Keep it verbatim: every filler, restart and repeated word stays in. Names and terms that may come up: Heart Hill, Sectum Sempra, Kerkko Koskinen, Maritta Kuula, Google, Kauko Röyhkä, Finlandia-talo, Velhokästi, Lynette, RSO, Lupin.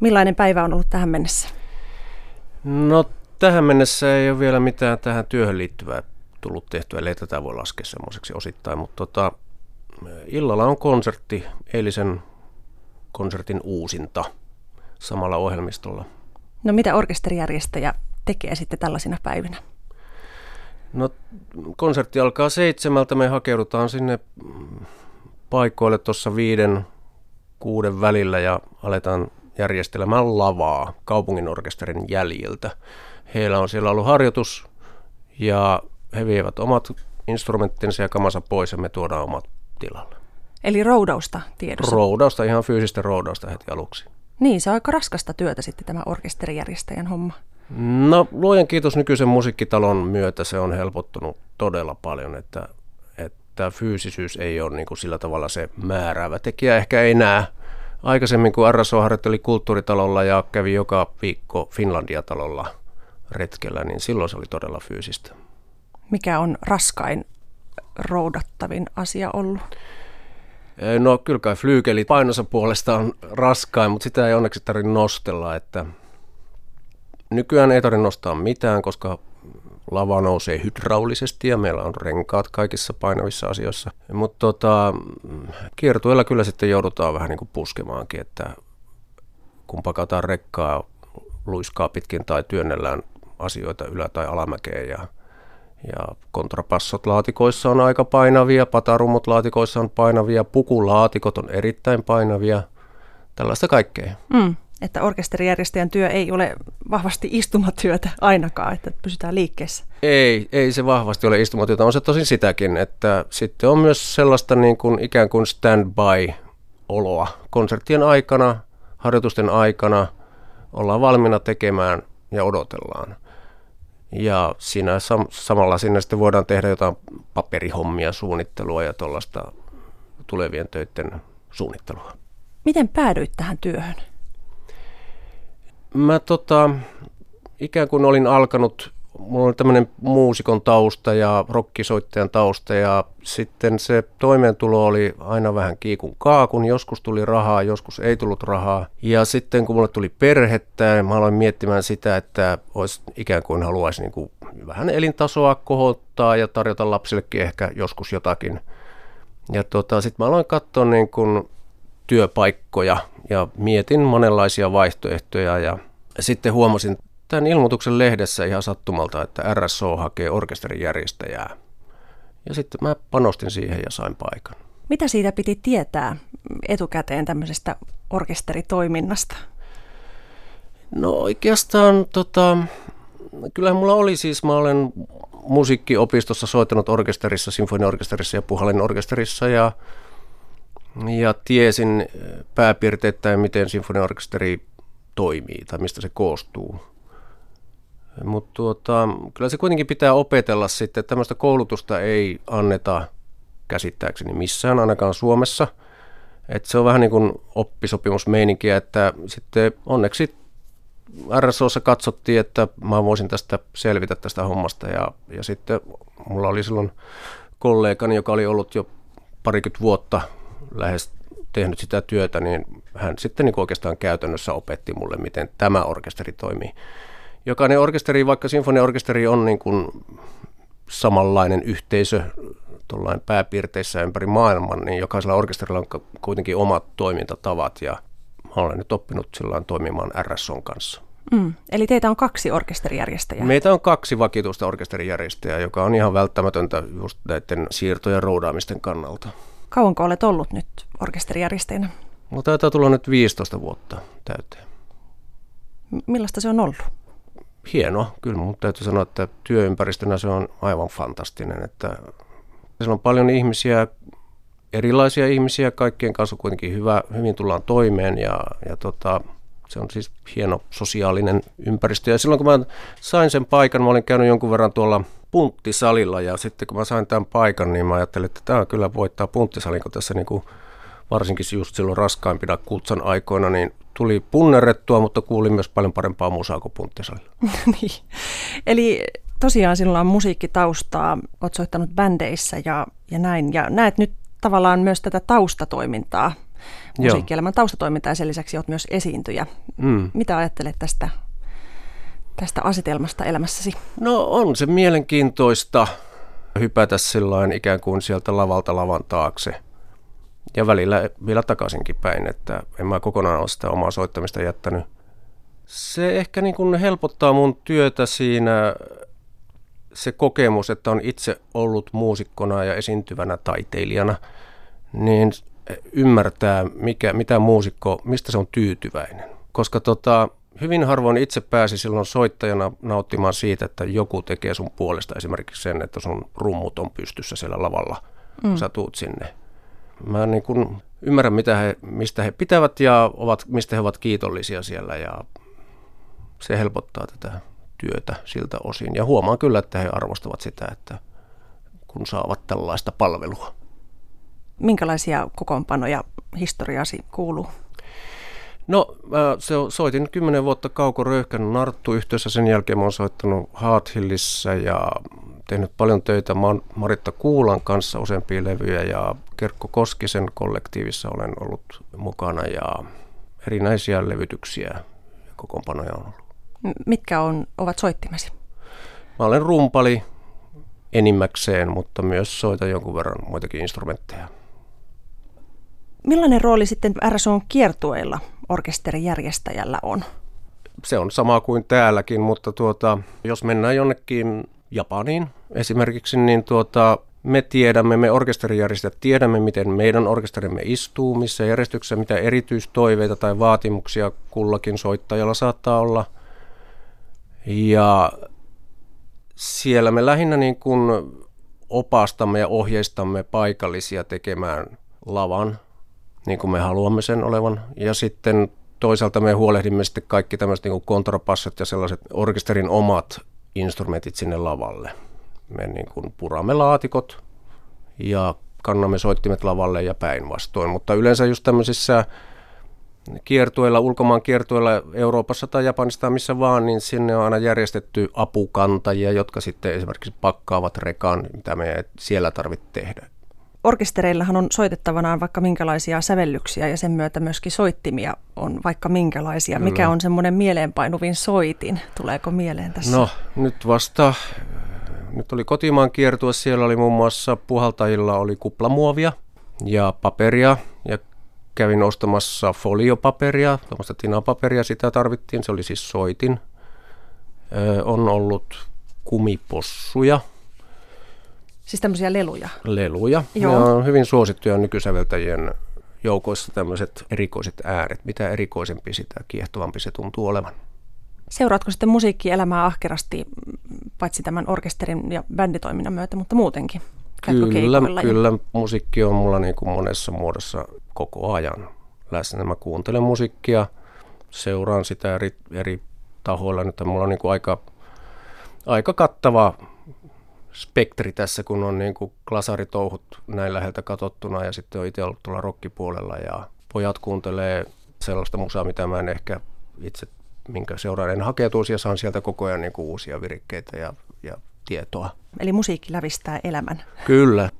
Millainen päivä on ollut tähän mennessä? No tähän mennessä ei ole vielä mitään tähän työhön liittyvää tullut tehtyä, eli tätä voi laskea semmoiseksi osittain, mutta tota, illalla on konsertti, eilisen konsertin uusinta samalla ohjelmistolla. No mitä orkesterijärjestäjä tekee sitten tällaisina päivinä? No konsertti alkaa seitsemältä, me hakeudutaan sinne paikoille tuossa viiden, kuuden välillä ja aletaan järjestelemään lavaa kaupungin orkesterin jäljiltä. Heillä on siellä ollut harjoitus ja he vievät omat instrumenttinsa ja kamansa pois ja me tuodaan omat tilalle. Eli roudausta tiedossa? Roudausta, ihan fyysistä roudausta heti aluksi. Niin, se on aika raskasta työtä sitten tämä orkesterijärjestäjän homma. No luojan kiitos nykyisen musiikkitalon myötä se on helpottunut todella paljon, että, että fyysisyys ei ole niin kuin sillä tavalla se määräävä tekijä ehkä enää. Aikaisemmin kun R S O harjoitteli kulttuuritalolla ja kävi joka viikko Finlandia-talolla retkellä, niin silloin se oli todella fyysistä. Mikä on raskain roudattavin asia ollut? No kyllä kai flyykeli painonsa puolesta on raskain, mutta sitä ei onneksi tarvitse nostella. Että nykyään ei tarvitse nostaa mitään, koska lava nousee hydraulisesti ja meillä on renkaat kaikissa painavissa asioissa. Mutta tota, kiertueella kyllä sitten joudutaan vähän niin kuin puskemaankin, että kun pakataan rekkaa luiskaa pitkin tai työnnellään asioita ylä- tai alamäkeen ja Ja kontrapassot laatikoissa on aika painavia, patarummut laatikoissa on painavia, pukulaatikot on erittäin painavia, tällaista kaikkea. Mm, että orkesterijärjestäjän työ ei ole vahvasti istumatyötä ainakaan, että pysytään liikkeessä. Ei, ei se vahvasti ole istumatyötä, on se tosin sitäkin, että sitten on myös sellaista niin kuin ikään kuin stand-by-oloa. Konserttien aikana, harjoitusten aikana ollaan valmiina tekemään ja odotellaan. Ja siinä sam- samalla sinne sitten voidaan tehdä jotain paperihommia, suunnittelua ja tuollaista tulevien töiden suunnittelua. Miten päädyit tähän työhön? Mä tota, ikään kuin olin alkanut, mulla oli tämmöinen muusikon tausta ja rockisoittajan tausta ja sitten se toimeentulo oli aina vähän kiikun kaakun. Joskus tuli rahaa, joskus ei tullut rahaa. Ja sitten kun mulle tuli perhettä, mä aloin miettimään sitä, että olisi ikään kuin haluaisi niin kuin vähän elintasoa kohottaa ja tarjota lapsillekin ehkä joskus jotakin. Ja tota, sitten mä aloin katsoa niin kuin työpaikkoja ja mietin monenlaisia vaihtoehtoja ja sitten huomasin tämän ilmoituksen lehdessä ihan sattumalta, että R S O hakee orkesterijärjestäjää. Ja sitten mä panostin siihen ja sain paikan. Mitä siitä piti tietää etukäteen tämmöisestä orkesteritoiminnasta? No oikeastaan, tota, kyllähän mulla oli siis, mä olen musiikkiopistossa soittanut orkesterissa, sinfoniaorkesterissa ja puhallinorkesterissa ja, ja tiesin pääpiirteittäin, miten sinfoniaorkesteri toimii tai mistä se koostuu. Mutta tuota, kyllä se kuitenkin pitää opetella sitten, että tämmöistä koulutusta ei anneta käsittääkseni missään, ainakaan Suomessa. Et se on vähän niin kuin oppisopimusmeininkiä, että sitten onneksi R S O:ssa katsottiin, että mä voisin tästä selvitä tästä hommasta. Ja, ja sitten mulla oli silloin kollegani, joka oli ollut jo parikymmentä vuotta lähes tehnyt sitä työtä, niin hän sitten niin oikeastaan käytännössä opetti mulle, miten tämä orkesteri toimii. Jokainen orkesteri, vaikka sinfoniaorkesteri on niin kuin samanlainen yhteisö tuollainen pääpiirteissä ympäri maailman, niin jokaisella orkesterilla on kuitenkin omat toimintatavat ja olen nyt oppinut silloin toimimaan R S O:n kanssa. Mm, eli teitä on kaksi orkesterijärjestäjää? Meitä on kaksi vakituista orkesterijärjestäjää, joka on ihan välttämätöntä just näiden siirtojen roudaamisten kannalta. Kauanko olet ollut nyt orkesterijärjestäjänä? No taitaa tulla nyt viisitoista vuotta täyteen. M- millaista se on ollut? Hienoa, kyllä mun täytyy sanoa, että työympäristönä se on aivan fantastinen, että siellä on paljon ihmisiä, erilaisia ihmisiä, kaikkien kanssa kuitenkin hyvä, hyvin tullaan toimeen ja, ja tota, se on siis hieno sosiaalinen ympäristö. Ja silloin kun mä sain sen paikan, mä olin käynyt jonkun verran tuolla punttisalilla ja sitten kun mä sain tämän paikan, niin mä ajattelin, että tämä kyllä voittaa punttisalin, kun tässä niin kuin varsinkin just silloin raskaimpina kutsan aikoina, niin tuli punnerrettua, mutta kuulin myös paljon parempaa musaa kuin punttisalilla. Niin. Eli tosiaan sinulla on musiikkitaustaa, olet soittanut bändeissä ja, ja näin, ja näet nyt tavallaan myös tätä taustatoimintaa musiikkielämän taustatoimintaa ja sen lisäksi olet myös esiintyjä. Mm. Mitä ajattelet tästä, tästä asetelmasta elämässäsi? No on se mielenkiintoista hypätä sillain ikään kuin sieltä lavalta lavan taakse ja välillä vielä takaisinkin päin, että en mä kokonaan ole sitä omaa soittamista jättänyt. Se ehkä niin kuin helpottaa mun työtä siinä se kokemus, että on itse ollut muusikkona ja esiintyvänä taiteilijana, niin ymmärtää, mikä, mitä muusikko, mistä se on tyytyväinen. Koska tota, hyvin harvoin itse pääsi silloin soittajana nauttimaan siitä, että joku tekee sun puolesta esimerkiksi sen, että sun rummut on pystyssä siellä lavalla, mm. sä tuut sinne. Mä niin kun ymmärrän, mitä he, mistä he pitävät ja ovat, mistä he ovat kiitollisia siellä, ja se helpottaa tätä työtä siltä osin. Ja huomaan kyllä, että he arvostavat sitä, että kun saavat tällaista palvelua. Minkälaisia kokoonpanoja historiasi kuuluu? No, se soitin kymmenen vuotta Kauko Röyhkän Narttu-yhtiössä. Sen jälkeen mä oon soittanut Heart Hillissä ja tehnyt paljon töitä Maritta Kuulan kanssa, useampia levyjä, ja Kerkko Koskisen kollektiivissa olen ollut mukana ja erinäisiä levytyksiä ja kokoonpanoja on ollut. Mitkä on, ovat soittimesi? Mä olen rumpali enimmäkseen, mutta myös soitan jonkun verran muitakin instrumentteja. Millainen rooli sitten R S O:n kiertueilla orkesterin järjestäjällä on? Se on sama kuin täälläkin, mutta tuota, jos mennään jonnekin Japaniin esimerkiksi, niin tuota, me tiedämme, me orkesterijärjestäjät tiedämme, miten meidän orkesterimme istuu, missä järjestyksessä, mitä erityistoiveita tai vaatimuksia kullakin soittajalla saattaa olla. Ja siellä me lähinnä niin kuin opastamme ja ohjeistamme paikallisia tekemään lavan, niin kuin me haluamme sen olevan. Ja sitten toisaalta me huolehdimme sitten kaikki tämmöiset niin kuin kontrapassit ja sellaiset orkesterin omat instrumentit sinne lavalle. Me niin kuin puramme laatikot ja kannamme soittimet lavalle ja päinvastoin. Mutta yleensä just tämmöisissä kiertueilla, ulkomaan kiertueilla Euroopassa tai Japanissa tai missä vaan, niin sinne on aina järjestetty apukantajia, jotka sitten esimerkiksi pakkaavat rekan, mitä me siellä tarvitsee tehdä. Orkestereillahan on soitettavanaan vaikka minkälaisia sävellyksiä ja sen myötä myöskin soittimia on vaikka minkälaisia. Kyllä. Mikä on semmoinen mieleenpainuvin soitin? Tuleeko mieleen tässä? No nyt vasta, nyt oli kotimaan kiertue, siellä oli muun muassa puhaltajilla oli kuplamuovia ja paperia ja kävin ostamassa foliopaperia, tuommoista tinapaperia, sitä tarvittiin, se oli siis soitin. Ö, on ollut kumipossuja. Siis tämmöisiä leluja? Leluja. Joo. Ne on hyvin suosittuja nykysäveltäjien joukoissa tämmöiset erikoiset ääret. Mitä erikoisempi, sitä kiehtovampi se tuntuu olevan. Seuraatko sitten musiikkielämää ahkerasti, paitsi tämän orkesterin ja bänditoiminnan myötä, mutta muutenkin? Kyllä, kyllä. Musiikki on mulla niin kuin monessa muodossa koko ajan läsnä. Mä kuuntelen musiikkia, seuraan sitä eri, eri tahoilla. Nyt mulla on niin kuin aika, aika kattava spektri tässä, kun on niin kuin glasaritouhut näin läheltä katsottuna ja sitten on itse ollut tuolla rockipuolella ja pojat kuuntelee sellaista musaa, mitä mä en ehkä itse, minkä seuraan en hakeutuu, ja saan sieltä koko ajan niin kuin uusia virikkeitä ja, ja tietoa. Eli musiikki lävistää elämän. Kyllä.